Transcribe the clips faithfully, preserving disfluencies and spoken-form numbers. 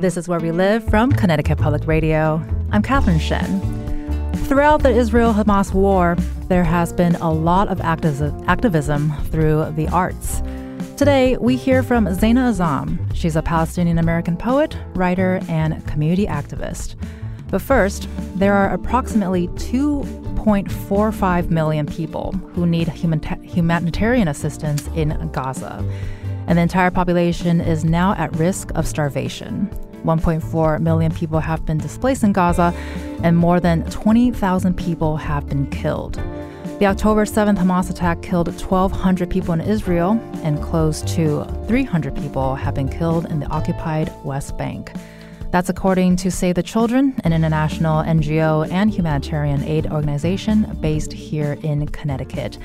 This is Where We Live from Connecticut Public Radio. I'm Catherine Shen. Throughout the Israel-Hamas War, there has been a lot of activi- activism through the arts. Today, we hear from Zeina Azzam. She's a Palestinian American poet, writer, and community activist. But first, there are approximately two point four five million people who need humanita- humanitarian assistance in Gaza. And the entire population is now at risk of starvation. one point four million people have been displaced in Gaza, and more than twenty thousand people have been killed. The October seventh Hamas attack killed twelve hundred people in Israel, and close to three hundred people have been killed in the occupied West Bank. That's according to Save the Children, an international N G O and humanitarian aid organization based here in Connecticut.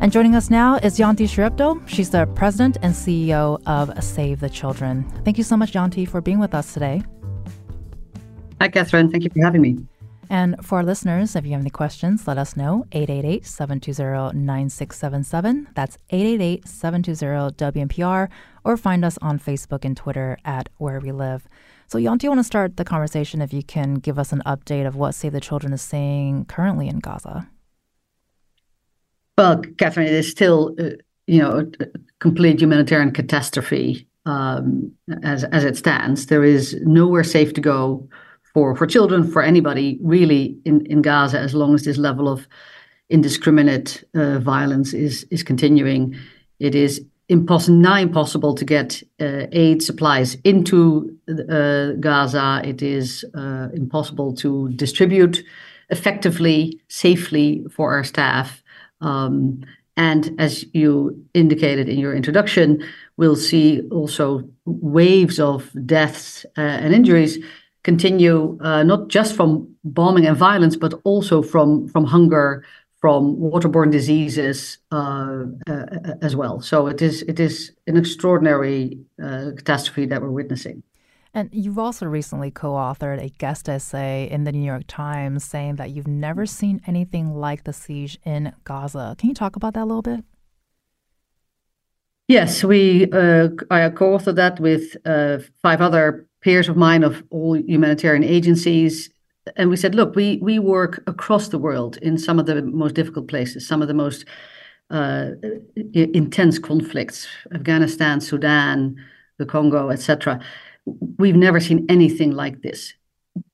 And joining us now is Janti Soeripto. She's the president and C E O of Save the Children. Thank you so much, Janti, for being with us today. Hi, Catherine. Thank you for having me. And for our listeners, if you have any questions, let us know. eight eight eight, seven two zero, nine six seven seven. That's eight eight eight, seven two zero, W N P R. Or find us on Facebook and Twitter at Where We Live. So, Janti, I want to start the conversation if you can give us an update of what Save the Children is saying currently in Gaza. Well, Catherine, it is still, uh, you know, a complete humanitarian catastrophe um, as as it stands. There is nowhere safe to go for, for children, for anybody, really, in, in Gaza, as long as this level of indiscriminate uh, violence is is continuing. It is impossible, nigh impossible to get uh, aid supplies into uh, Gaza. It is uh, impossible to distribute effectively, safely for our staff. Um, and as you indicated in your introduction, we'll see also waves of deaths uh, and injuries continue, uh, not just from bombing and violence, but also from, from hunger, from waterborne diseases uh, uh, as well. So it is it is an extraordinary uh, catastrophe that we're witnessing. And you've also recently co-authored a guest essay in the New York Times saying that you've never seen anything like the siege in Gaza. Can you talk about that a little bit? Yes, we uh, I co-authored that with uh, five other peers of mine of all humanitarian agencies. And we said, look, we, we work across the world in some of the most difficult places, some of the most uh, intense conflicts, Afghanistan, Sudan, the Congo, et cetera. We've never seen anything like this.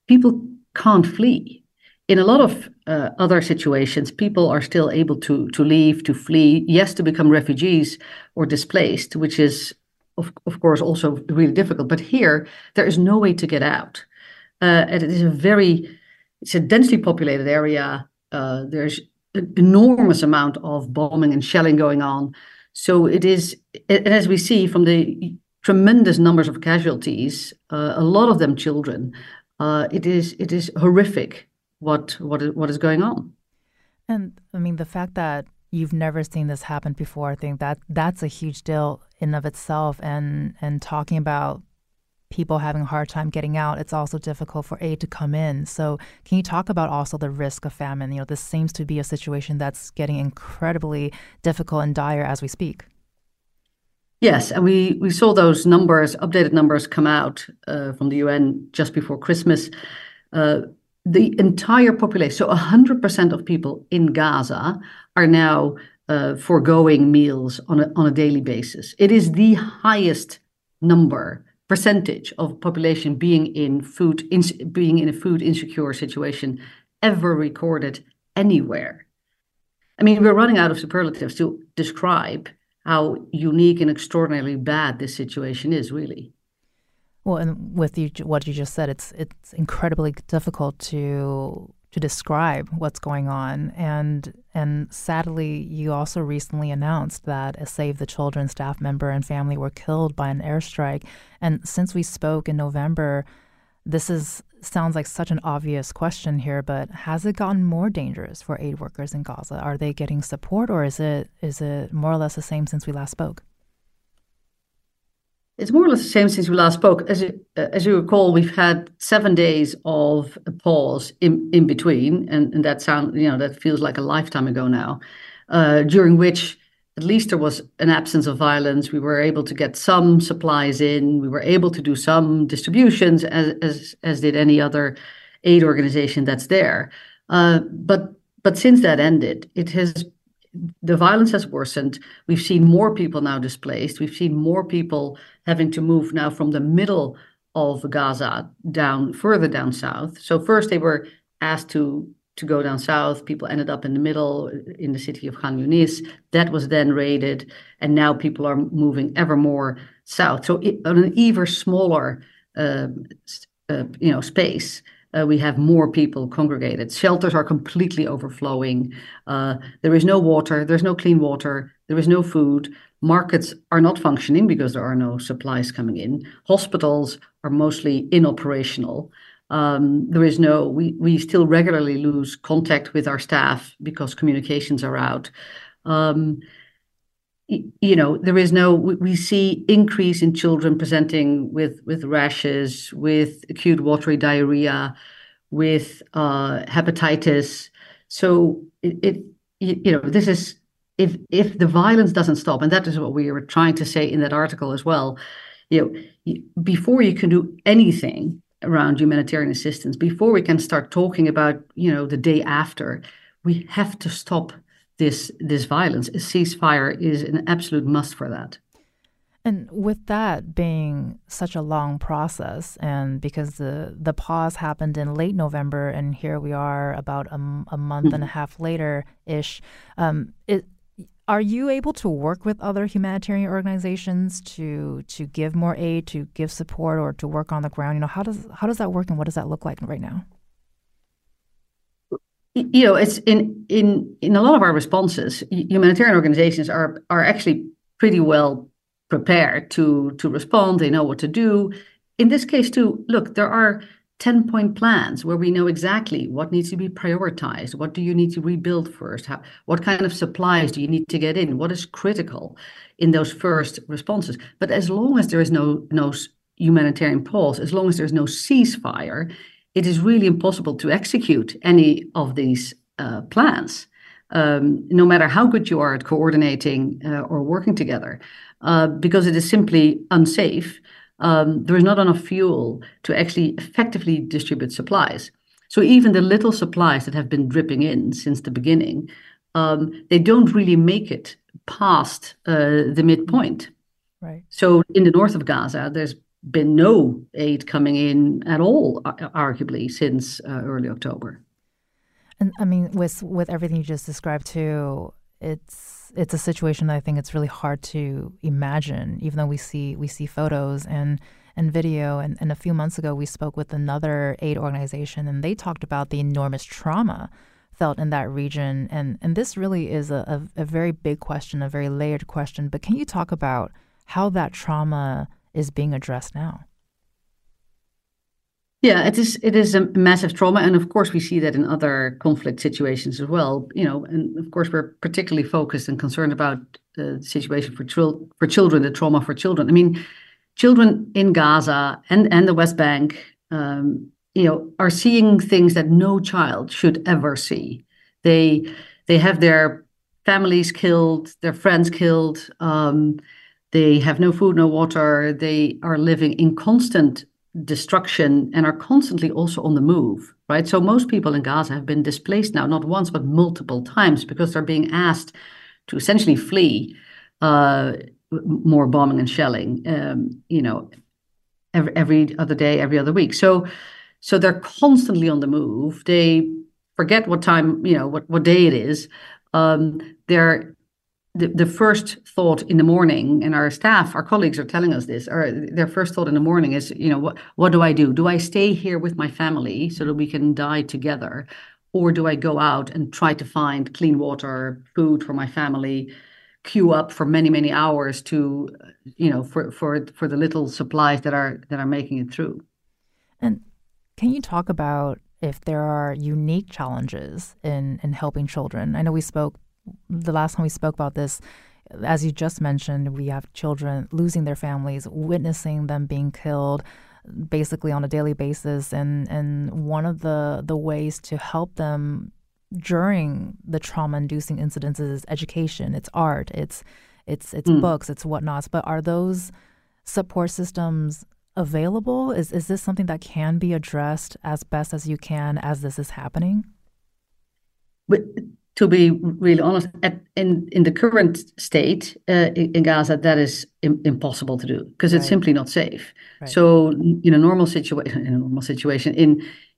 People can't flee. In a lot of uh, other situations, people are still able to to leave, to flee, yes, to become refugees or displaced, which is, of, of course, also really difficult. But here, there is no way to get out. Uh, and it is a very, it's a densely populated area. Uh, there's an enormous amount of bombing and shelling going on. So it is, and as we see from the tremendous numbers of casualties, uh, a lot of them children. Uh, it is it is horrific what what is, what is going on. And I mean, the fact that you've never seen this happen before, I think that that's a huge deal in of itself. And and talking about people having a hard time getting out, it's also difficult for aid to come in. So can you talk about also the risk of famine? You know, this seems to be a situation that's getting incredibly difficult and dire as we speak. Yes, and we, we saw those numbers, updated numbers, come out uh, from the U N just before Christmas. Uh, the entire population, so one hundred percent of people in Gaza are now uh, foregoing meals on a, on a daily basis. It is the highest number, percentage of population being in food in, being in a food insecure situation ever recorded anywhere. I mean, we're running out of superlatives to describe how unique and extraordinarily bad this situation is, really. Well, and with you, what you just said, it's it's incredibly difficult to to describe what's going on. And and sadly, you also recently announced that a Save the Children staff member and family were killed by an airstrike. And since we spoke in November, this is sounds like such an obvious question here, but has it gotten more dangerous for aid workers in Gaza? Are they getting support, or is it is it more or less the same since we last spoke? It's more or less the same since we last spoke. As you, uh, as you recall, we've had seven days of a pause in, in between, and, and that sound you know that feels like a lifetime ago now, uh, during which at least there was an absence of violence. We were able to get some supplies in. We were able to do some distributions, as as, as did any other aid organization that's there. Uh, but but since that ended, it has. The violence has worsened. We've seen more people now displaced. We've seen more people having to move now from the middle of Gaza down further down south. So first they were asked to, to go down south. People ended up in the middle in the city of Khan Yunis. That was then raided. And now people are moving ever more south. So it, on an even smaller uh, uh, you know, space, Uh, we have more people congregated. Shelters are completely overflowing. Uh, there is no water. There's no clean water. There is no food. Markets are not functioning because there are no supplies coming in. Hospitals are mostly inoperational. Um, there is no, we, we still regularly lose contact with our staff because communications are out. Um, You know, there is no, we see increase in children presenting with, with rashes, with acute watery diarrhea, with uh, hepatitis. So, it, it, you know, this is, if if the violence doesn't stop, and that is what we were trying to say in that article as well, you know, before you can do anything around humanitarian assistance, before we can start talking about, you know, the day after, we have to stop This this violence. A ceasefire is an absolute must for that. And with that being such a long process, and because the, the pause happened in late November, and here we are about a, a month mm-hmm. and a half later-ish, um, it, are you able to work with other humanitarian organizations to to give more aid, to give support, or to work on the ground? You know, how does how does that work, and what does that look like right now? You know, it's in in in a lot of our responses, humanitarian organizations are are actually pretty well prepared to to respond. They know what to do. In this case, too, look, there are ten-point plans where we know exactly what needs to be prioritized. What do you need to rebuild first? How, what kind of supplies do you need to get in? What is critical in those first responses? But as long as there is no no humanitarian pause, as long as there is no ceasefire, it is really impossible to execute any of these uh, plans, um, no matter how good you are at coordinating uh, or working together, uh, because it is simply unsafe. Um, there is not enough fuel to actually effectively distribute supplies. So even the little supplies that have been dripping in since the beginning, um, they don't really make it past uh, the midpoint. Right. So in the north of Gaza, there's been no aid coming in at all, arguably, since uh, early October. And I mean, with with everything you just described too, it's it's a situation that I think it's really hard to imagine, even though we see we see photos and and video. And, and a few months ago, we spoke with another aid organization, and they talked about the enormous trauma felt in that region. And and this really is a, a, a very big question, a very layered question. But can you talk about how that trauma is being addressed now? Yeah, it is it is a massive trauma, and of course we see that in other conflict situations as well. You know, and of course we're particularly focused and concerned about uh, the situation for chil- for children, the trauma for children. I mean, children in Gaza and, and the West Bank, um, you know, are seeing things that no child should ever see. They they have their families killed, their friends killed. Um, They have no food, no water. They are living in constant destruction and are constantly also on the move, right? So most people in Gaza have been displaced now, not once, but multiple times, because they're being asked to essentially flee uh, more bombing and shelling, um, you know, every, every other day, every other week. So so they're constantly on the move. They forget what time, you know, what, what day it is. Um, they're The, the first thought in the morning, and our staff, our colleagues are telling us this, or their first thought in the morning is, you know, what, what do I do? Do I stay here with my family so that we can die together? or do I go out and try to find clean water, food for my family, queue up for many, many hours to, you know, for for for the little supplies that are that are making it through? And can you talk about if there are unique challenges in in helping children? I know we spoke the last time we spoke about this. As you just mentioned, we have children losing their families, witnessing them being killed basically on a daily basis. And, and one of the, the ways to help them during the trauma-inducing incidences is education, it's art, it's it's it's mm. books, it's whatnots. But are those support systems available? Is is this something that can be addressed as best as you can as this is happening? But to be really honest, at, in, in the current state uh, in, in Gaza, that is im- impossible to do because it's right. simply not safe. Right. So in a normal situation, in a normal situation, in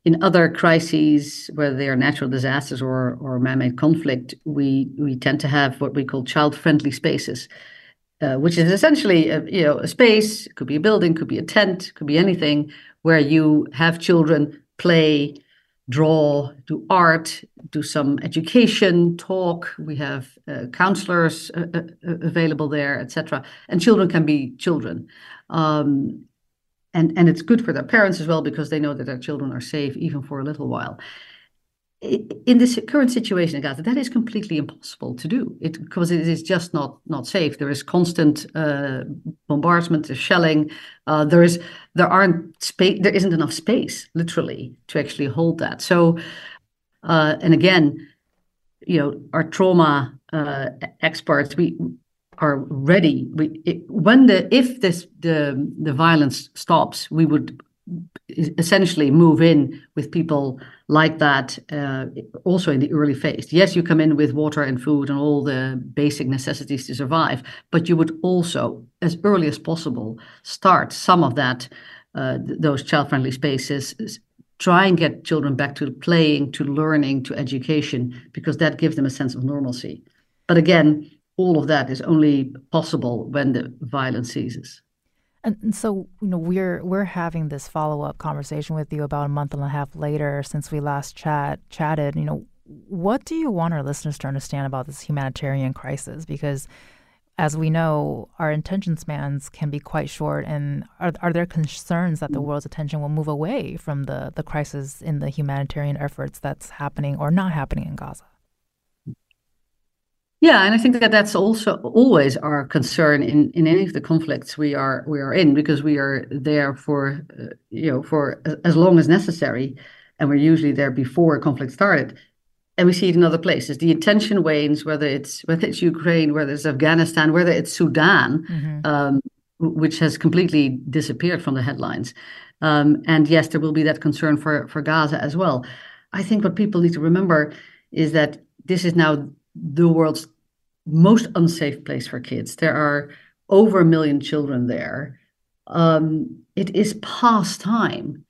in other crises, whether they are natural disasters or or man-made conflict, we we tend to have what we call child-friendly spaces, uh, which is essentially a, you know a space, could be a building, could be a tent, could be anything, where you have children play, draw, do art, do some education, talk. We have uh, counselors uh, uh, available there, et cetera. And children can be children. Um, and, and it's good for their parents as well because they know that their children are safe even for a little while. In this current situation in Gaza, that is completely impossible to do it because it is just not not safe. There is constant uh, bombardment, there's shelling. Uh, there is there aren't space. There isn't enough space, literally, to actually hold that. So, uh, and again, you know, our trauma uh, experts we are ready. We it, when the if this the the violence stops, we would essentially move in with people like that uh, also in the early phase. Yes, you come in with water and food and all the basic necessities to survive, but you would also, as early as possible, start some of that, uh, th- those child-friendly spaces, try and get children back to playing, to learning, to education, because that gives them a sense of normalcy. But again, all of that is only possible when the violence ceases. And so, you know, we're we're having this follow-up conversation with you about a month and a half later since we last chat chatted. You know, what do you want our listeners to understand about this humanitarian crisis? Because, as we know, our attention spans can be quite short. And are are there concerns that the world's attention will move away from the the crisis in the humanitarian efforts that's happening or not happening in Gaza? Yeah, and I think that that's also always our concern in, in any of the conflicts we are we are in, because we are there for uh, you know for as long as necessary, and we're usually there before a conflict started, and we see it in other places. The attention wanes, whether it's whether it's Ukraine, whether it's Afghanistan, whether it's Sudan, mm-hmm. um, which has completely disappeared from the headlines. Um, and yes, there will be that concern for for Gaza as well. I think what people need to remember is that this is now the world's most unsafe place for kids. There are over a million children there. Um, it is past time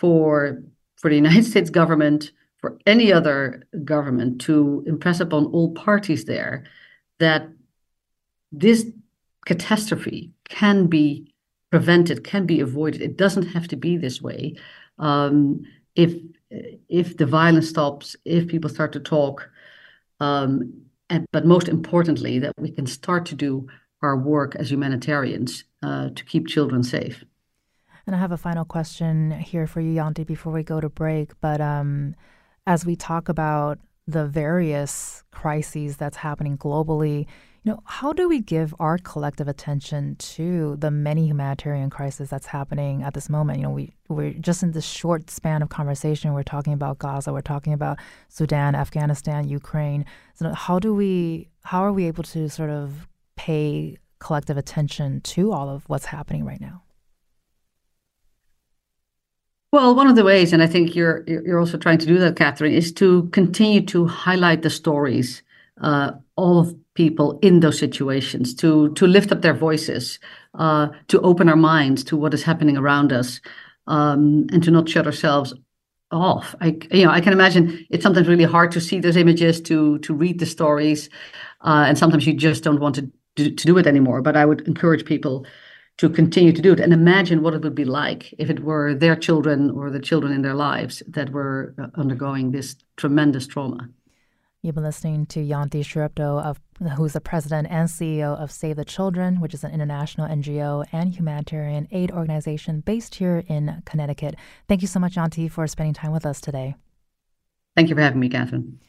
for, for the United States government, for any other government, to impress upon all parties there that this catastrophe can be prevented, can be avoided. It doesn't have to be this way. Um, if, if the violence stops, if people start to talk, Um, and, but most importantly, that we can start to do our work as humanitarians uh, to keep children safe. And I have a final question here for you, Janti, before we go to break. But um, as we talk about the various crises that's happening globally, you know, how do we give our collective attention to the many humanitarian crises that's happening at this moment? You know, we, we're just in this short span of conversation. We're talking about Gaza. We're talking about Sudan, Afghanistan, Ukraine. So how do we, how are we able to sort of pay collective attention to all of what's happening right now? Well, one of the ways, and I think you're you're also trying to do that, Catherine, is to continue to highlight the stories uh, of people in those situations, to to lift up their voices, uh, to open our minds to what is happening around us, um, and to not shut ourselves off. I you know I can imagine it's sometimes really hard to see those images, to to read the stories, uh, and sometimes you just don't want to do, to do it anymore. But I would encourage people to continue to do it. And imagine what it would be like if it were their children or the children in their lives that were undergoing this tremendous trauma. You've been listening to Janti Soeripto, of, who's the president and C E O of Save the Children, which is an international N G O and humanitarian aid organization based here in Connecticut. Thank you so much, Janti, for spending time with us today. Thank you for having me, Catherine.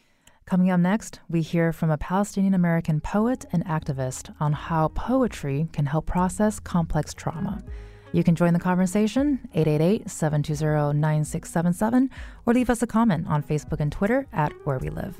Coming up next, we hear from a Palestinian American poet and activist on how poetry can help process complex trauma. You can join the conversation, eight eight eight, seven two zero, nine six seven seven, or leave us a comment on Facebook and Twitter at Where We Live.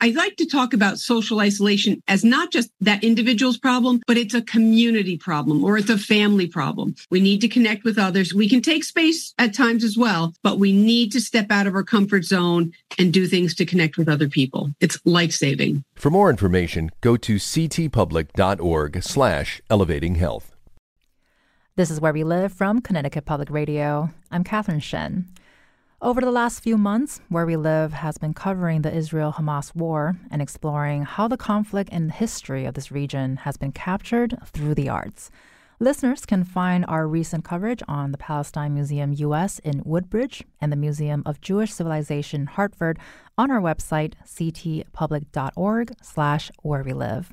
I like to talk about social isolation as not just that individual's problem, but it's a community problem or it's a family problem. We need to connect with others. We can take space at times as well, but we need to step out of our comfort zone and do things to connect with other people. It's life-saving. For more information, go to c t public dot org slash elevating health. This is Where We Live from Connecticut Public Radio. I'm Catherine Shen. Over the last few months, Where We Live has been covering the Israel-Hamas war and exploring how the conflict and history of this region has been captured through the arts. Listeners can find our recent coverage on the Palestine Museum U S in Woodbridge and the Museum of Jewish Civilization Hartford on our website, c t public dot org slash where we live.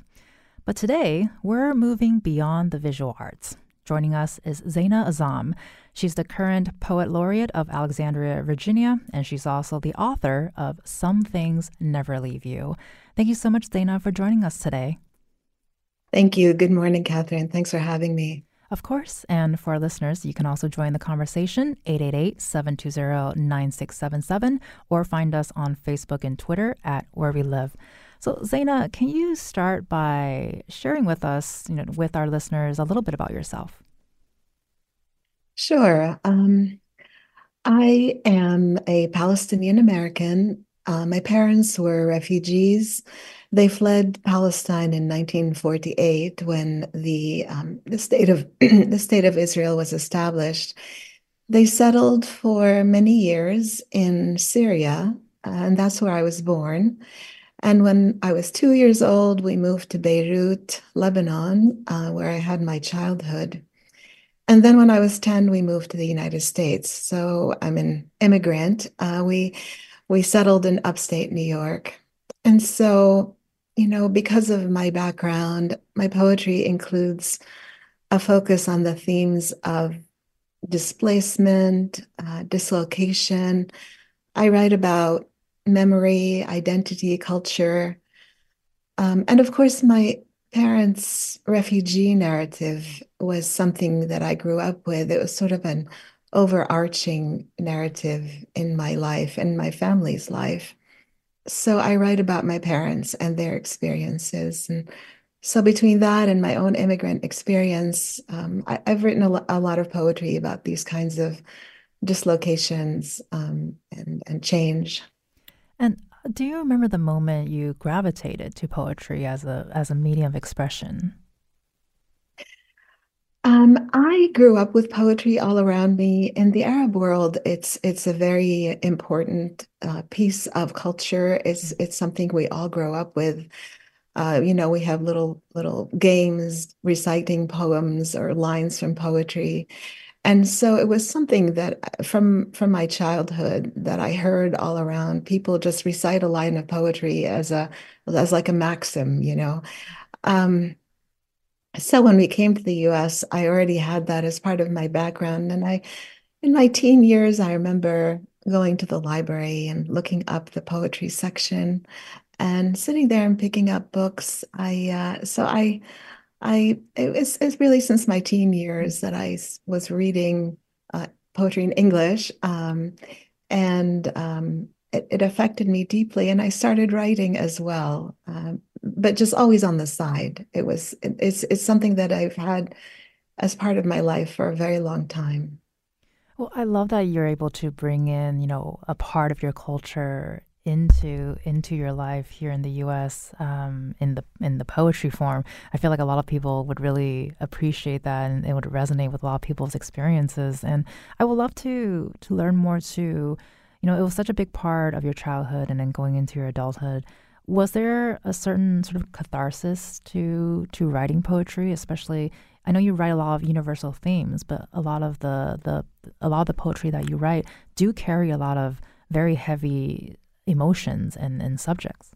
But today, we're moving beyond the visual arts. Joining us is Zeina Azzam. She's the current Poet Laureate of Alexandria, Virginia, and she's also the author of Some Things Never Leave You. Thank you so much, Zeina, for joining us today. Thank you. Good morning, Catherine. Thanks for having me. Of course. And for our listeners, you can also join the conversation, eight eight eight, seven two zero, nine six seven seven, or find us on Facebook and Twitter at Where We Live. So, Zeina, can you start by sharing with us, you know, with our listeners, a little bit about yourself? Sure. Um, I am a Palestinian American. Uh, my parents were refugees. They fled Palestine in nineteen forty-eight when the um, the state of the state of Israel was established. They settled for many years in Syria, and that's where I was born. And when I was two years old, we moved to Beirut, Lebanon, uh, where I had my childhood. And then when I was ten, we moved to the United States. So I'm an immigrant. Uh, we we settled in upstate New York. And so, you know, because of my background, my poetry includes a focus on the themes of displacement, uh, dislocation. I write about memory, identity, culture, um, and of course my parents' refugee narrative was something that I grew up with. It was sort of an overarching narrative in my life and my family's life. So I write about my parents and their experiences. And so between that and my own immigrant experience, um, I, I've written a, lo- a lot of poetry about these kinds of dislocations um, and, and change. And do you remember the moment you gravitated to poetry as a as a medium of expression? Um, I grew up with poetry all around me. In the Arab world, it's it's a very important uh, piece of culture. It's it's something we all grow up with. Uh, you know, we have little little games reciting poems or lines from poetry. And so it was something that from from my childhood that I heard all around. People just recite a line of poetry as a as like a maxim, you know. Um, so when we came to the U S, I already had that as part of my background. And I, in my teen years, I remember going to the library and looking up the poetry section, and sitting there and picking up books. I uh, so I. I it's it's really since my teen years that I was reading uh, poetry in English, um, and um, it, it affected me deeply. And I started writing as well, um, but just always on the side. It was it, it's it's something that I've had as part of my life for a very long time. Well, I love that you're able to bring in, you know, a part of your culture into into your life here in the U S um, in the in the poetry form. I feel like a lot of people would really appreciate that, and it would resonate with a lot of people's experiences. And I would love to to learn more too. You know, it was such a big part of your childhood and then going into your adulthood. Was there a certain sort of catharsis to to writing poetry, especially? I know you write a lot of universal themes, but a lot of the the a lot of the poetry that you write do carry a lot of very heavy emotions and, and subjects.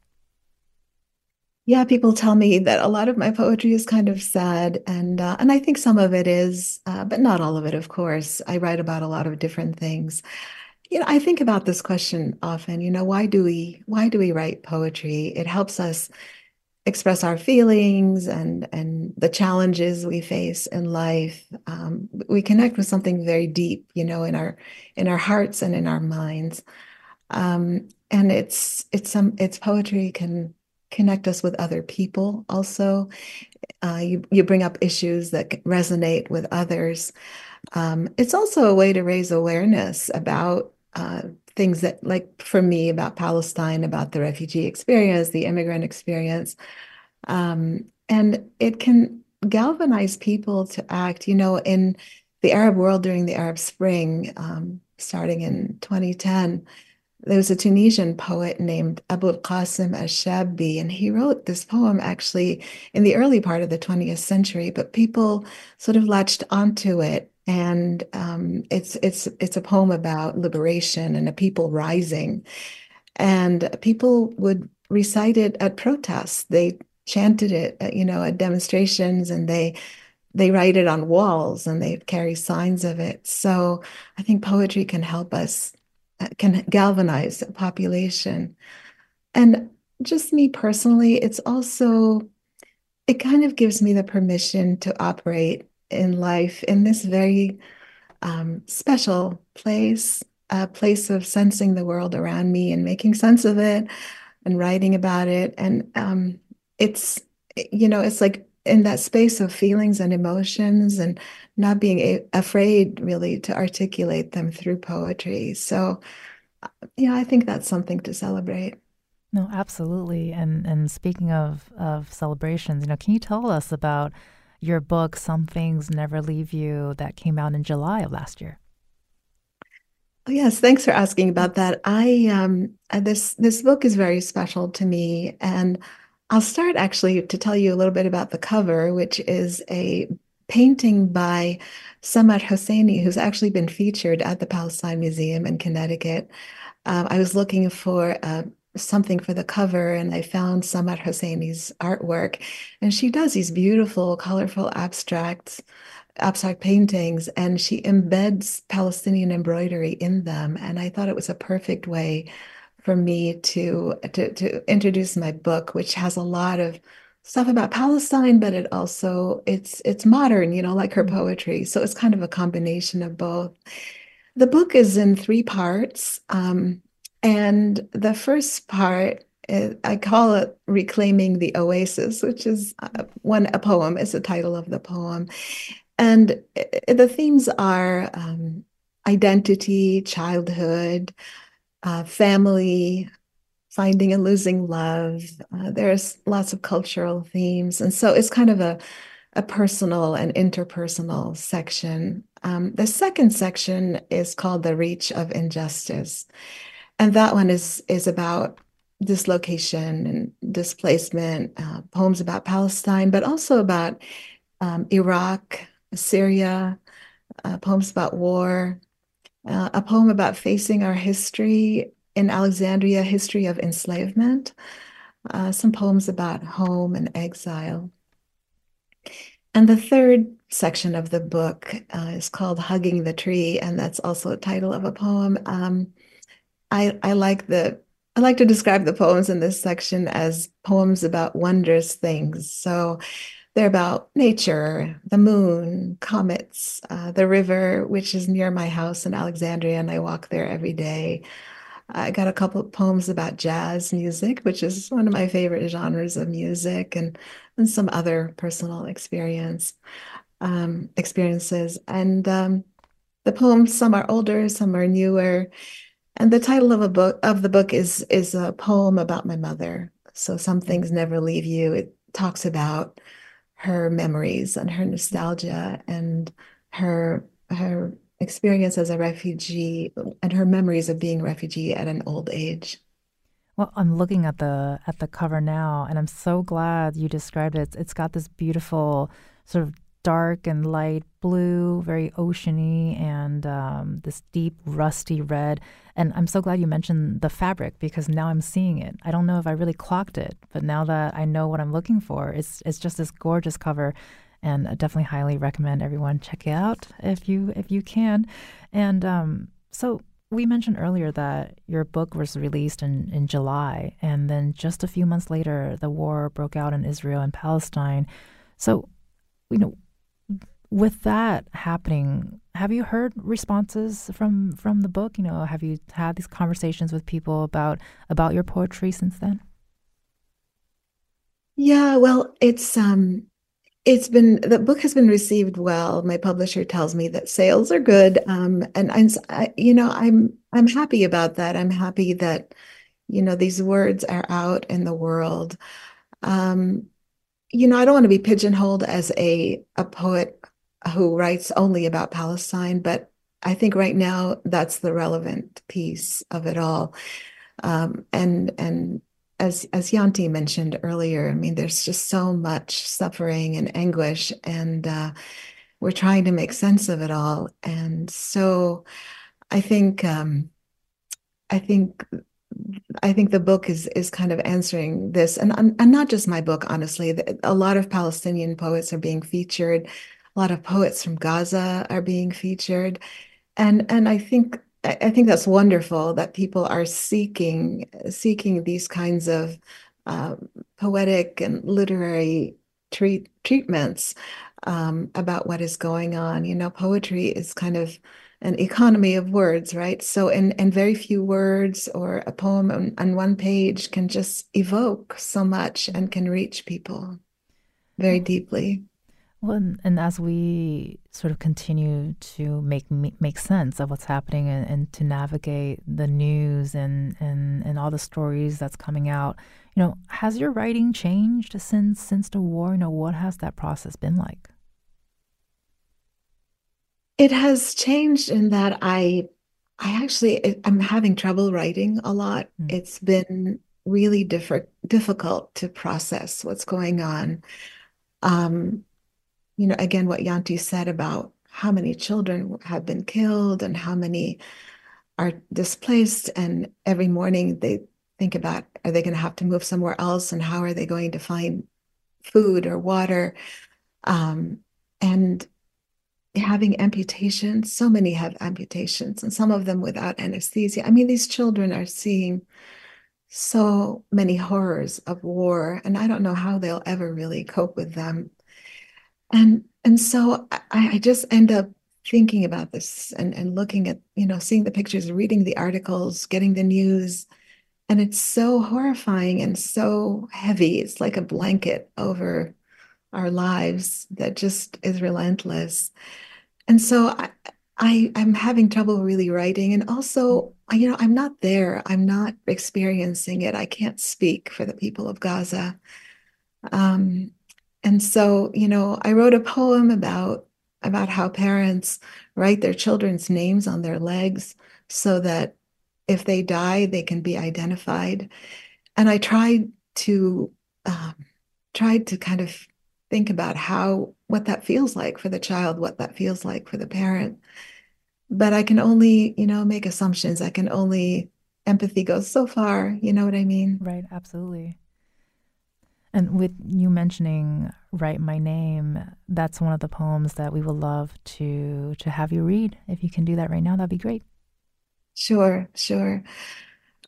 Yeah, people tell me that a lot of my poetry is kind of sad, and uh, and I think some of it is, uh, but not all of it, of course. I write about a lot of different things. You know, I think about this question often. You know, why do we why do we write poetry? It helps us express our feelings and and the challenges we face in life. Um, we connect with something very deep, you know, in our in our hearts and in our minds. Um, and it's it's some it's poetry can connect us with other people. Also, uh, you you bring up issues that resonate with others. Um, it's also a way to raise awareness about uh, things that, like for me, about Palestine, about the refugee experience, the immigrant experience, um, and it can galvanize people to act. You know, in the Arab world during the Arab Spring, um, starting in twenty ten. There was a Tunisian poet named Abu al-Qasim al-Shaabi, and he wrote this poem actually in the early part of the twentieth century, but people sort of latched onto it. And um, it's it's it's a poem about liberation and a people rising. And people would recite it at protests. They chanted it, you know, at demonstrations, and they they write it on walls, and they carry signs of it. So I think poetry can help us, can galvanize a population. And just me personally, it's also, it kind of gives me the permission to operate in life in this very um, special place, a place of sensing the world around me and making sense of it and writing about it. And um, it's, you know, it's like in that space of feelings and emotions and not being a- afraid really to articulate them through poetry. So, yeah, I think that's something to celebrate. No, absolutely. And and speaking of, of celebrations, you know, can you tell us about your book, Some Things Never Leave You, that came out in July of last year? Oh, yes. Thanks for asking about that. I um this this book is very special to me, and I'll start actually to tell you a little bit about the cover, which is a painting by Samar Hosseini, who's actually been featured at the Palestine Museum in Connecticut. Uh, I was looking for uh, something for the cover, and I found Samar Hosseini's artwork. And she does these beautiful, colorful abstracts, abstract paintings, and she embeds Palestinian embroidery in them. And I thought it was a perfect way for me to, to to introduce my book, which has a lot of stuff about Palestine, but it also, it's it's modern, you know, like her poetry. So it's kind of a combination of both. The book is in three parts. Um, and the first part, is, I call it Reclaiming the Oasis, which is uh, one a poem, is the title of the poem. And it, the themes are um, identity, childhood, Uh, family, finding and losing love. Uh, there's lots of cultural themes. And so it's kind of a, a personal and interpersonal section. Um, the second section is called The Reach of Injustice. And that one is, is about dislocation and displacement, uh, poems about Palestine, but also about um, Iraq, Syria, uh, poems about war, uh, a poem about facing our history in Alexandria, history of enslavement, uh, some poems about home and exile. And the third section of the book uh, is called Hugging the Tree, and that's also a title of a poem. Um, I, I like the I like to describe the poems in this section as poems about wondrous things. So they're about nature, the moon, comets, uh, the river, which is near my house in Alexandria, and I walk there every day. I got a couple of poems about jazz music, which is one of my favorite genres of music, and, and some other personal experience um, experiences. And um, the poems, some are older, some are newer. And the title of a book of the book is is a poem about my mother. So Some Things Never Leave You. It talks about her memories and her nostalgia and her her. experience as a refugee and her memories of being a refugee at an old age. Well, I'm looking at the at the cover now, and I'm so glad you described it. It's got this beautiful sort of dark and light blue, very oceany, and um, this deep rusty red. And I'm so glad you mentioned the fabric, because now I'm seeing it. I don't know if I really clocked it, but now that I know what I'm looking for, it's it's just this gorgeous cover. And I definitely highly recommend everyone check it out if you if you can. And um, so we mentioned earlier that your book was released in, in July, and then just a few months later, the war broke out in Israel and Palestine. So, you know, with that happening, have you heard responses from from the book? You know, have you had these conversations with people about about your poetry since then? Yeah, well, it's. Um... It's been, the book has been received well. My publisher tells me that sales are good. Um, and I'm, I, you know, I'm, I'm happy about that. I'm happy that, you know, these words are out in the world. Um, you know, I don't want to be pigeonholed as a, a poet who writes only about Palestine, but I think right now that's the relevant piece of it all. Um, and, and, As as Janti mentioned earlier, I mean, there's just so much suffering and anguish, and uh, we're trying to make sense of it all. And so, I think, um, I think, I think the book is is kind of answering this, and and not just my book. Honestly, a lot of Palestinian poets are being featured. A lot of poets from Gaza are being featured, and and I think. I think that's wonderful that people are seeking seeking these kinds of uh, poetic and literary treat, treatments um, about what is going on. You know, poetry is kind of an economy of words, right? So in, in very few words, or a poem on, on one page can just evoke so much and can reach people very deeply. Well, and, and as we sort of continue to make make sense of what's happening, and, and to navigate the news and, and, and all the stories that's coming out, you know, has your writing changed since since the war? You know, what has that process been like? It has changed in that I I actually I'm having trouble writing a lot. Mm. It's been really diff- difficult to process what's going on. Um, You know, again, what Janti said about how many children have been killed and how many are displaced. And every morning they think about, are they going to have to move somewhere else? And how are they going to find food or water? Um, and having amputations, so many have amputations, and some of them without anesthesia. I mean, these children are seeing so many horrors of war, and I don't know how they'll ever really cope with them. And and so I, I just end up thinking about this and, and looking at, you know, seeing the pictures, reading the articles, getting the news. And it's so horrifying and so heavy. It's like a blanket over our lives that just is relentless. And so I, I, I'm having trouble really writing. And also, you know, I'm not there. I'm not experiencing it. I can't speak for the people of Gaza. Um And so, you know, I wrote a poem about about how parents write their children's names on their legs so that if they die, they can be identified. And I tried to um, tried to kind of think about how, what that feels like for the child, what that feels like for the parent. But I can only, you know, make assumptions. I can only, empathy goes so far, you know what I mean? Right, absolutely. And with you mentioning Write My Name, that's one of the poems that we would love to to have you read. If you can do that right now, that'd be great. Sure, sure.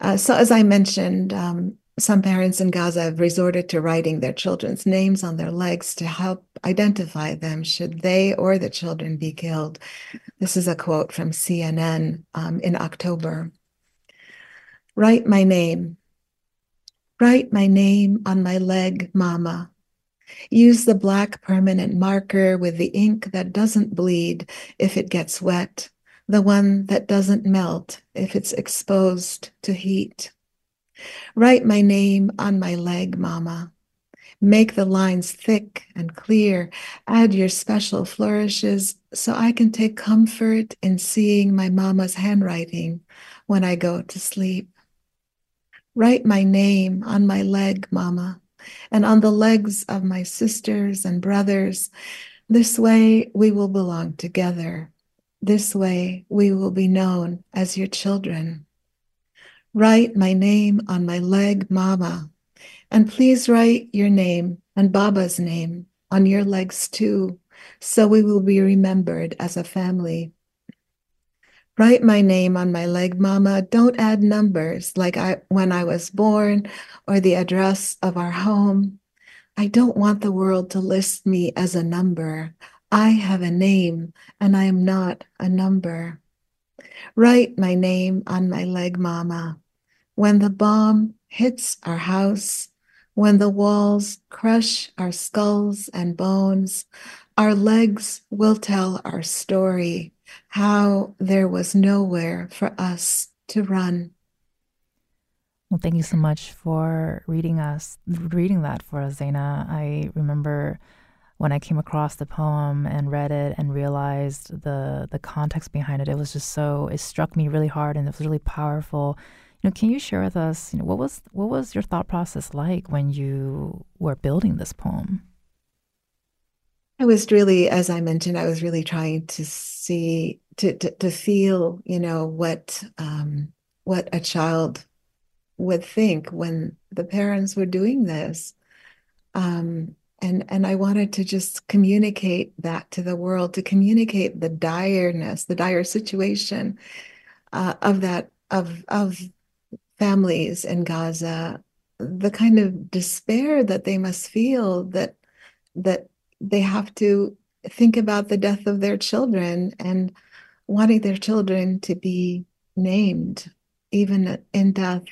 Uh, so as I mentioned, um, some parents in Gaza have resorted to writing their children's names on their legs to help identify them should they or the children be killed. This is a quote from C N N um, in October. Write my name. Write my name on my leg, Mama. Use the black permanent marker with the ink that doesn't bleed if it gets wet, the one that doesn't melt if it's exposed to heat. Write my name on my leg, Mama. Make the lines thick and clear. Add your special flourishes so I can take comfort in seeing my Mama's handwriting when I go to sleep. Write my name on my leg, Mama, and on the legs of my sisters and brothers. This way we will belong together. This way we will be known as your children. Write my name on my leg, Mama, and please write your name and Baba's name on your legs too, so we will be remembered as a family. Write my name on my leg, Mama. Don't add numbers like I when I was born or the address of our home. I don't want the world to list me as a number. I have a name and I am not a number. Write my name on my leg, Mama. When the bomb hits our house, when the walls crush our skulls and bones, our legs will tell our story, how there was nowhere for us to run. Well, thank you so much for reading us, reading that for us, Zeina. I remember when I came across the poem and read it and realized the the context behind it, it was just so, it struck me really hard and it was really powerful. You know, can you share with us, you know, what was what was your thought process like when you were building this poem? I was really, as I mentioned, I was really trying to see, to to, to feel, you know, what um, what a child would think when the parents were doing this. Um, And and I wanted to just communicate that to the world, to communicate the direness, the dire situation uh, of that of of families in Gaza, the kind of despair that they must feel that that they have to think about the death of their children and wanting their children to be named, even in death.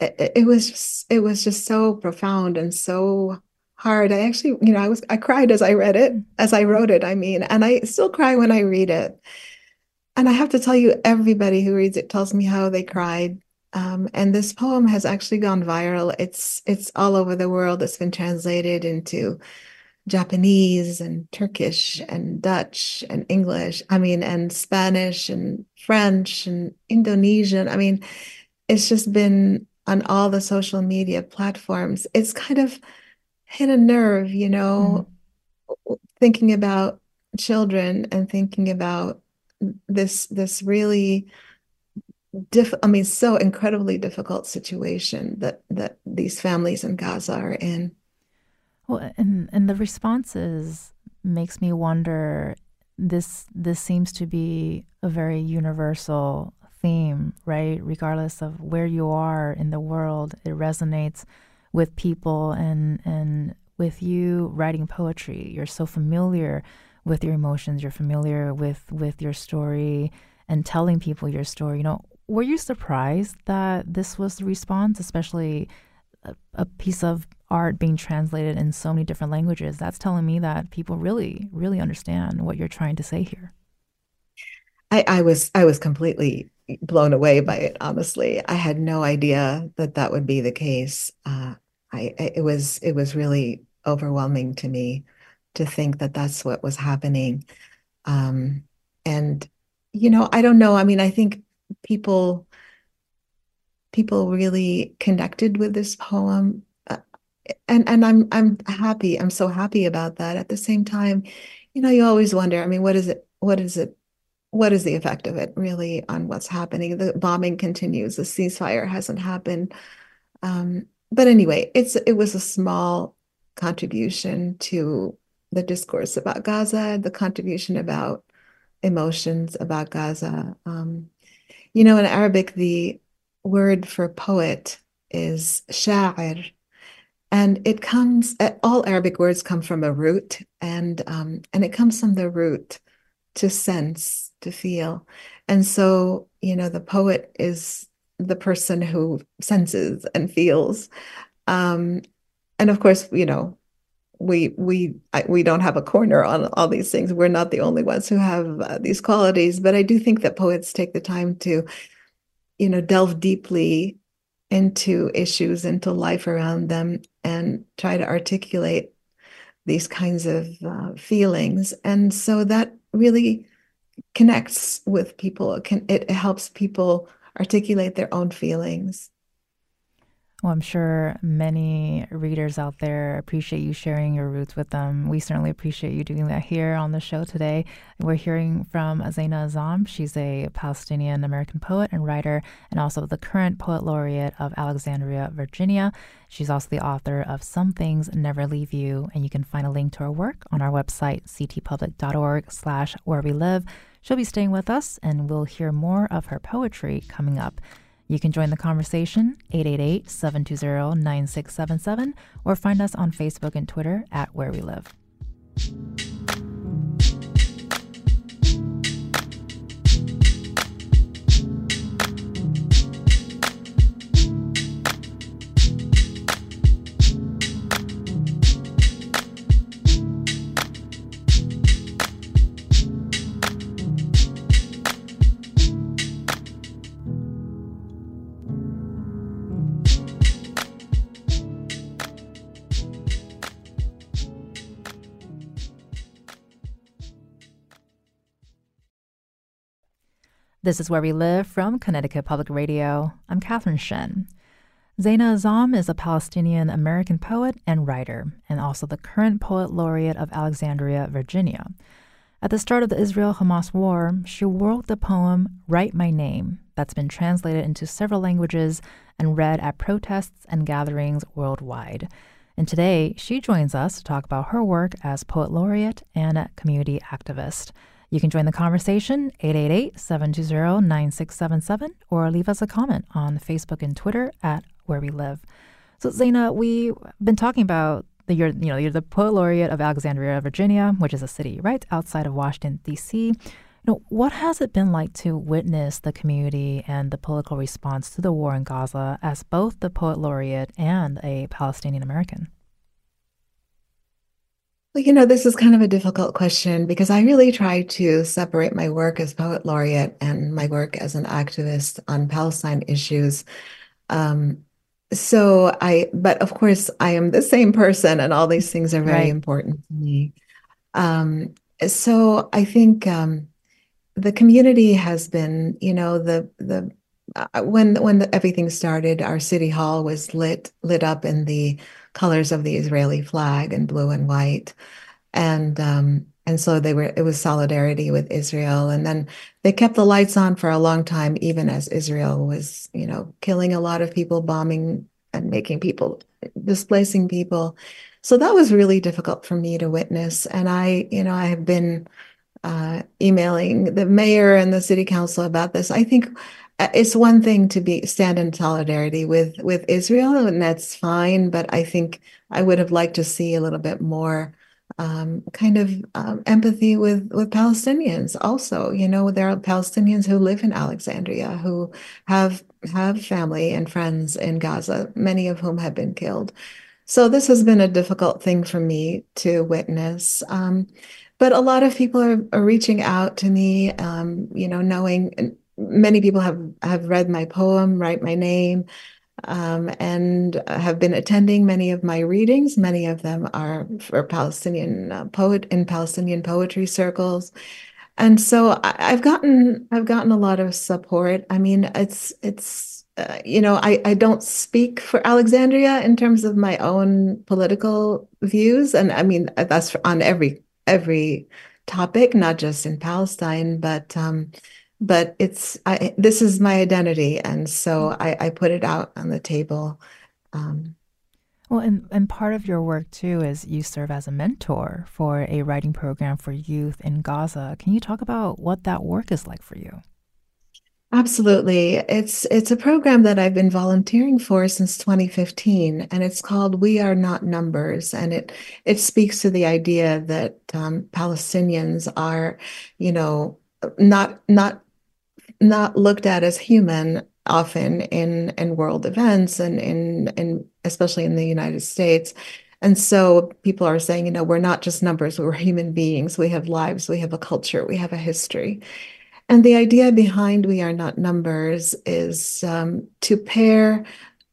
It, it was just, it was just so profound and so hard. I actually, you know, I was, I cried as I read it, as I wrote it, I mean, and I still cry when I read it. And I have to tell you, everybody who reads it tells me how they cried. Um, and this poem has actually gone viral. It's, it's all over the world. It's been translated into Japanese and Turkish and Dutch and English, I mean, and Spanish and French and Indonesian. I mean, it's just been on all the social media platforms. It's kind of hit a nerve, you know, mm-hmm. thinking about children and thinking about this this really diff I mean so incredibly difficult situation that that these families in Gaza are in. Well, and and the responses makes me wonder, this this seems to be a very universal theme, right? Regardless of where you are in the world, it resonates with people, and and with you writing poetry, you're so familiar with your emotions, you're familiar with with your story and telling people your story. You know, were you surprised that this was the response, especially a, a piece of art being translated in so many different languages? That's telling me that people really, really understand what you're trying to say here. I, I was I was completely blown away by it. Honestly, I had no idea that that would be the case. Uh, I it was it was really overwhelming to me to think that that's what was happening. Um, and you know, I don't know. I mean, I think people people really connected with this poem. Uh, and and I'm I'm happy. I'm so happy about that. At the same time, you know, you always wonder, I mean, what is it? What is it? What is the effect of it really on what's happening? The bombing continues. The ceasefire hasn't happened. Um, but anyway, it's it was a small contribution to the discourse about Gaza, the contribution about emotions about Gaza. Um, you know, in Arabic, the word for poet is sha'ir, and it comes, all Arabic words come from a root, and um, and it comes from the root to sense, to feel. And so, you know, the poet is the person who senses and feels. Um, and of course, you know, we we we don't have a corner on all these things. We're not the only ones who have uh, these qualities, but I do think that poets take the time to, you know, delve deeply into issues, into life around them, and try to articulate these kinds of uh, feelings. And so that really connects with people. It, can, it helps people articulate their own feelings. Well, I'm sure many readers out there appreciate you sharing your roots with them. We certainly appreciate you doing that here on the show today. We're hearing from Zeina Azzam. She's a Palestinian American poet and writer, and also the current poet laureate of Alexandria, Virginia. She's also the author of Some Things Never Leave You, and you can find a link to her work on our website, c t public dot org slash where we live. She'll be staying with us, and we'll hear more of her poetry coming up. You can join the conversation, eight eight eight, seven two zero, nine six seven seven, or find us on Facebook and Twitter at Where We Live. This is Where We Live from Connecticut Public Radio. I'm Katherine Shen. Zeina Azzam is a Palestinian-American poet and writer, and also the current poet laureate of Alexandria, Virginia. At the start of the Israel-Hamas War, she wrote the poem Write My Name that's been translated into several languages and read at protests and gatherings worldwide. And today, she joins us to talk about her work as poet laureate and community activist. You can join the conversation, eight eight eight, seven two zero, nine six seven seven, or leave us a comment on Facebook and Twitter at Where We Live. So, Zeina, we've been talking about that you're, you know, you're the poet laureate of Alexandria, Virginia, which is a city right outside of Washington, D C. You know, what has it been like to witness the community and the political response to the war in Gaza as both the poet laureate and a Palestinian American? Well, you know, this is kind of a difficult question because I really try to separate my work as poet laureate and my work as an activist on Palestine issues. Um, so I, but of course, I am the same person, and all these things are very right. important to me. Um, so I think um, the community has been, you know, the the uh, when when the, everything started, our city hall was lit lit up in the colors of the Israeli flag in blue and white. And um, and so they were, it was solidarity with Israel. And then they kept the lights on for a long time, even as Israel was, you know, killing a lot of people, bombing and making people, displacing people. So that was really difficult for me to witness. And I, you know, I have been uh, emailing the mayor and the city council about this. I think it's one thing to be stand in solidarity with, with Israel, and that's fine. But I think I would have liked to see a little bit more um, kind of um, empathy with, with Palestinians. Also, you know, there are Palestinians who live in Alexandria who have have family and friends in Gaza, many of whom have been killed. So this has been a difficult thing for me to witness. Um, but a lot of people are, are reaching out to me, um, you know, knowing. Many people have, have read my poem, Write My Name, um, and have been attending many of my readings. Many of them are for Palestinian uh, poet in Palestinian poetry circles, and so I, I've gotten I've gotten a lot of support. I mean, it's it's uh, you know, I, I don't speak for Alexandria in terms of my own political views. And I mean, that's on every every topic, not just in Palestine, but um, but it's I, this is my identity. And so I, I put it out on the table. Um, well, and, and part of your work, too, is you serve as a mentor for a writing program for youth in Gaza. Can you talk about what that work is like for you? Absolutely. It's it's a program that I've been volunteering for since twenty fifteen, and it's called We Are Not Numbers. And it it speaks to the idea that um, Palestinians are, you know, not not not looked at as human often in, in world events and in, in especially in the United States. And so people are saying, you know, we're not just numbers, we're human beings. We have lives, we have a culture, we have a history. And the idea behind We Are Not Numbers is um, to pair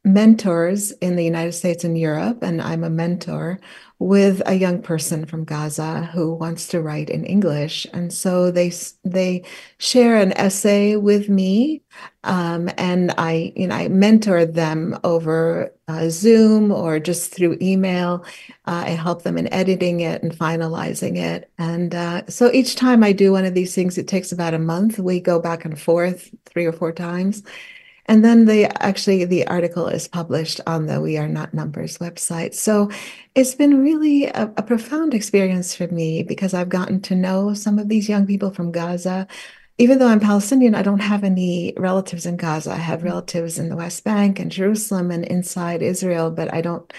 mentors in the United States and Europe, and I'm a mentor, with a young person from Gaza who wants to write in English. And so they they share an essay with me, um, and I you know I mentor them over uh, Zoom or just through email. Uh, I help them in editing it and finalizing it. And uh, so each time I do one of these things, it takes about a month. We go back and forth three or four times. And then they actually, the article is published on the We Are Not Numbers website. So it's been really a, a profound experience for me because I've gotten to know some of these young people from Gaza. Even though I'm Palestinian, I don't have any relatives in Gaza. I have relatives in the West Bank and Jerusalem and inside Israel, but I don't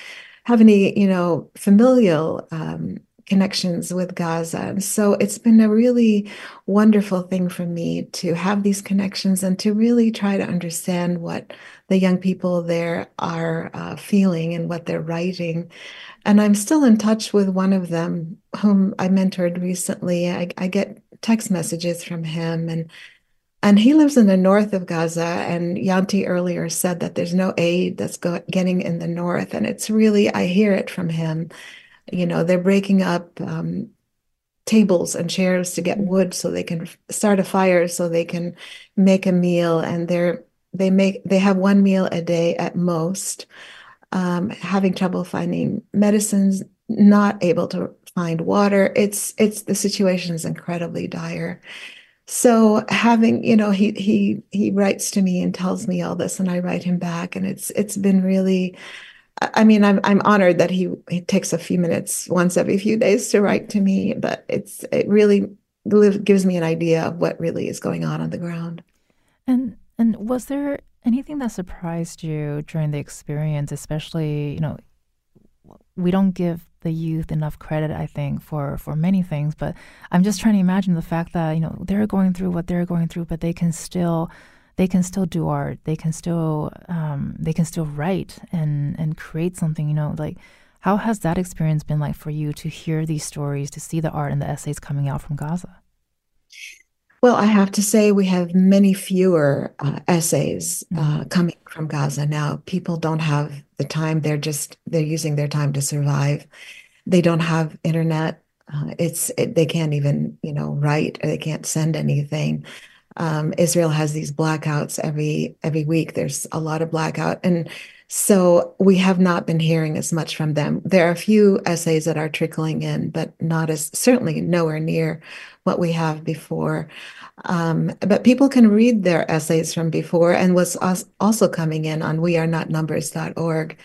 have any, you know, familial um connections with Gaza. And so it's been a really wonderful thing for me to have these connections and to really try to understand what the young people there are uh, feeling and what they're writing. And I'm still in touch with one of them whom I mentored recently. I, I get text messages from him, and and he lives in the north of Gaza, and Janti earlier said that there's no aid that's go- getting in the north. And it's really, I hear it from him. You know, they're breaking up um, tables and chairs to get wood so they can start a fire, so they can make a meal. And they're they make they have one meal a day at most. Um, having trouble finding medicines, not able to find water. It's it's the situation is incredibly dire. So having, you know, he he he writes to me and tells me all this, and I write him back, and it's it's been really. I mean, I'm I'm honored that he, he takes a few minutes once every few days to write to me, but it's it really live, gives me an idea of what really is going on on the ground. And and was there anything that surprised you during the experience? Especially, you know, we don't give the youth enough credit, I think, for for many things. But I'm just trying to imagine the fact that, you know, they're going through what they're going through, but they can still. They can still do art. They can still um, they can still write and, and create something. You know, like, how has that experience been like for you to hear these stories, to see the art and the essays coming out from Gaza? Well, I have to say we have many fewer uh, essays uh, coming from Gaza now. People don't have the time. They're just they're using their time to survive. They don't have internet. Uh, it's it, they can't even you know write, or they can't send anything. Um, Israel has these blackouts every every week. There's a lot of blackout. And so we have not been hearing as much from them. There are a few essays that are trickling in, but not as, certainly nowhere near what we have before. Um, but people can read their essays from before, and what's also coming in on we are not numbers dot org.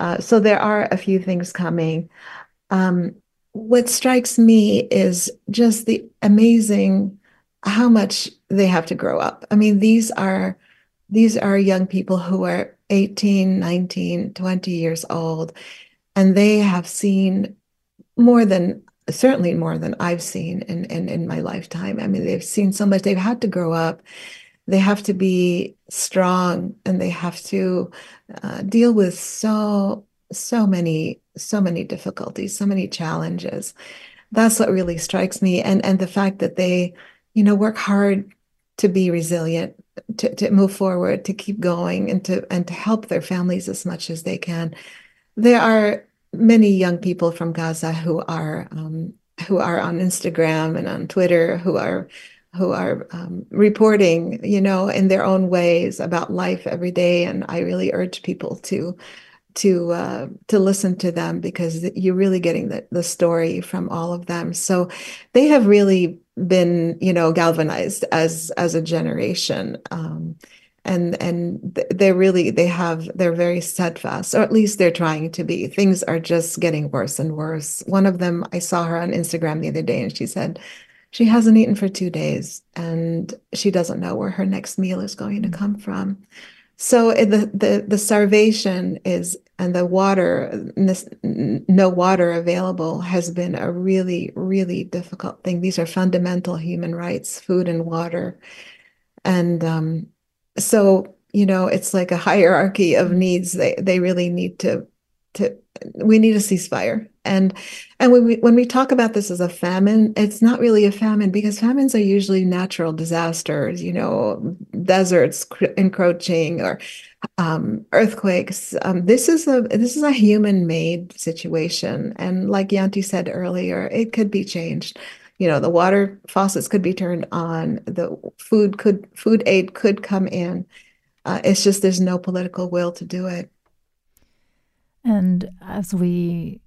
Uh, so there are a few things coming. Um, what strikes me is just the amazing how much they have to grow up. I mean, these are these are young people who are eighteen, nineteen, twenty years old, and they have seen more than, certainly more than I've seen in, in, in my lifetime. I mean, they've seen so much. They've had to grow up. They have to be strong, and they have to uh, deal with so, so many, so many difficulties, so many challenges. That's what really strikes me. And, and the fact that they, you know, work hard to be resilient, to, to move forward, to keep going, and to and to help their families as much as they can. There are many young people from Gaza who are um, who are on Instagram and on Twitter, who are who are um, reporting, you know, in their own ways about life every day. And I really urge people to to uh, to listen to them, because you're really getting the, the story from all of them. So they have really been, you know, galvanized as as a generation. Um, and and they really, they have, they're very steadfast, or at least they're trying to be. Things are just getting worse and worse. One of them, I saw her on Instagram the other day, and she said she hasn't eaten for two days and she doesn't know where her next meal is going to come from. So the the, the starvation is, and the water, this, no water available, has been a really, really difficult thing. These are fundamental human rights, food and water. And um, so, you know, it's like a hierarchy of needs. They they really need to, to we need a ceasefire. And and when we when we talk about this as a famine, it's not really a famine, because famines are usually natural disasters, you know, deserts encroaching, or um, earthquakes. Um, this is a this is a human-made situation, and like Janti said earlier, it could be changed. You know, the water faucets could be turned on, the food could food aid could come in. Uh, it's just there's no political will to do it. And as we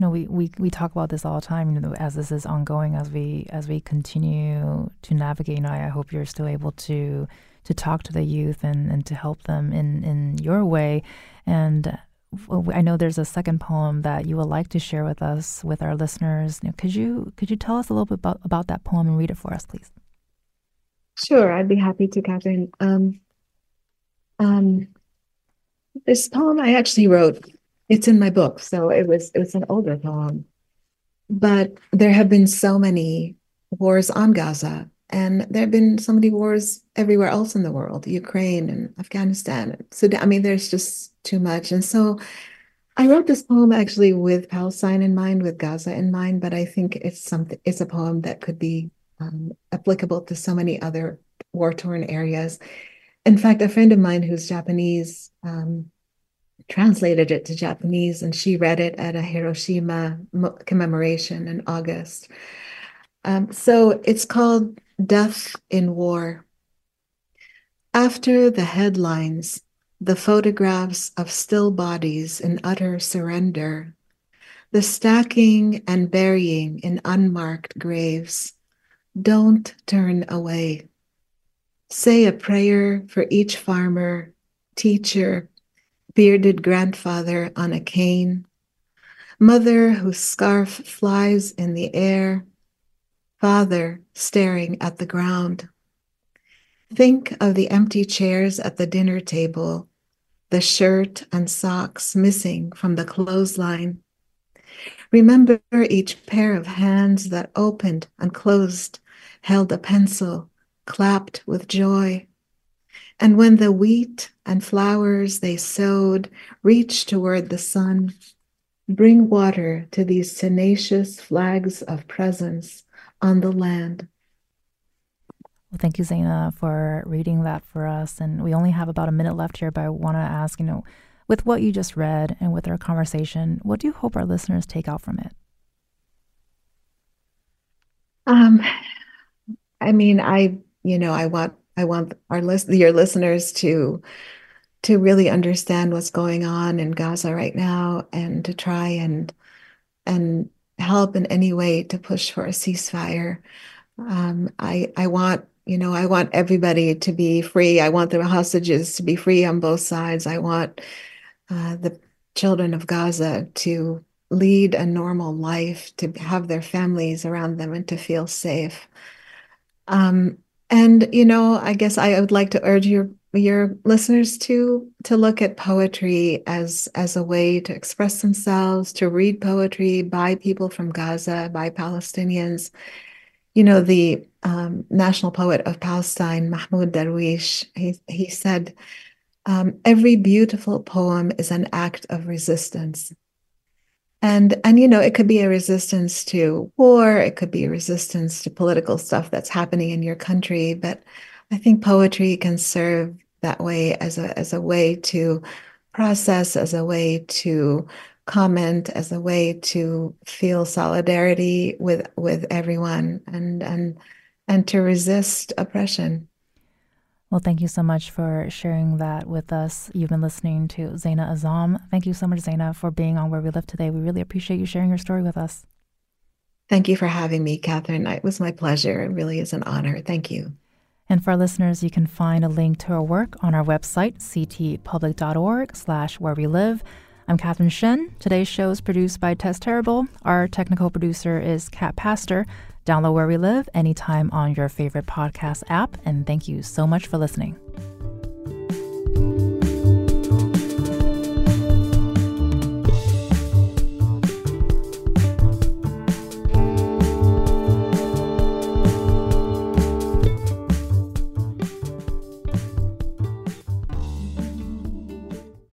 You know, we, we, we talk about this all the time, you know, as this is ongoing, as we as we continue to navigate, you know, I, I hope you're still able to to talk to the youth and, and to help them in, in your way. And I know there's a second poem that you would like to share with us, with our listeners. You know, could you could you tell us a little bit about, about that poem and read it for us, please? Sure, I'd be happy to, Catherine. Um, um, this poem I actually wrote. It's in my book, so it was it was an older poem. But there have been so many wars on Gaza, and there have been so many wars everywhere else in the world, Ukraine and Afghanistan, and Sudan. I mean, there's just too much. And so I wrote this poem actually with Palestine in mind, with Gaza in mind, but I think it's something, it's a poem that could be um, applicable to so many other war-torn areas. In fact, a friend of mine who's Japanese, um, translated it to Japanese, and she read it at a Hiroshima commemoration in August. Um, so it's called Death in War. After the headlines, the photographs of still bodies in utter surrender, the stacking and burying in unmarked graves, don't turn away. Say a prayer for each farmer, teacher, bearded grandfather on a cane, mother whose scarf flies in the air, father staring at the ground. Think of the empty chairs at the dinner table, the shirt and socks missing from the clothesline. Remember each pair of hands that opened and closed, held a pencil, clapped with joy. And when the wheat and flowers they sowed reach toward the sun, bring water to these tenacious flags of presence on the land. Well, thank you, Zeina, for reading that for us. And we only have about a minute left here, but I want to ask, you know, with what you just read and with our conversation, what do you hope our listeners take out from it? Um, I mean, I, you know, I want I want our list, your listeners to to really understand what's going on in Gaza right now, and to try and and help in any way to push for a ceasefire. Um, I I want you know I want everybody to be free. I want the hostages to be free on both sides. I want uh, the children of Gaza to lead a normal life, to have their families around them, and to feel safe. Um, And, you know, I guess I would like to urge your your listeners to to look at poetry as as a way to express themselves, to read poetry by people from Gaza, by Palestinians. You know, the um, national poet of Palestine, Mahmoud Darwish, he, he said, um, every beautiful poem is an act of resistance. And, and you know, it could be a resistance to war, it could be a resistance to political stuff that's happening in your country, but I think poetry can serve that way, as a as a way to process, as a way to comment, as a way to feel solidarity with with everyone, and and and to resist oppression. Well, thank you so much for sharing that with us. You've been listening to Zeina Azzam. Thank you so much, Zeina, for being on Where We Live today. We really appreciate you sharing your story with us. Thank you for having me, Catherine. It was my pleasure. It really is an honor. Thank you. And for our listeners, you can find a link to her work on our website, ctpublic.org slash where we live. I'm Catherine Shen. Today's show is produced by Tess Terrible. Our technical producer is Kat Pastor. Download Where We Live anytime on your favorite podcast app. And thank you so much for listening.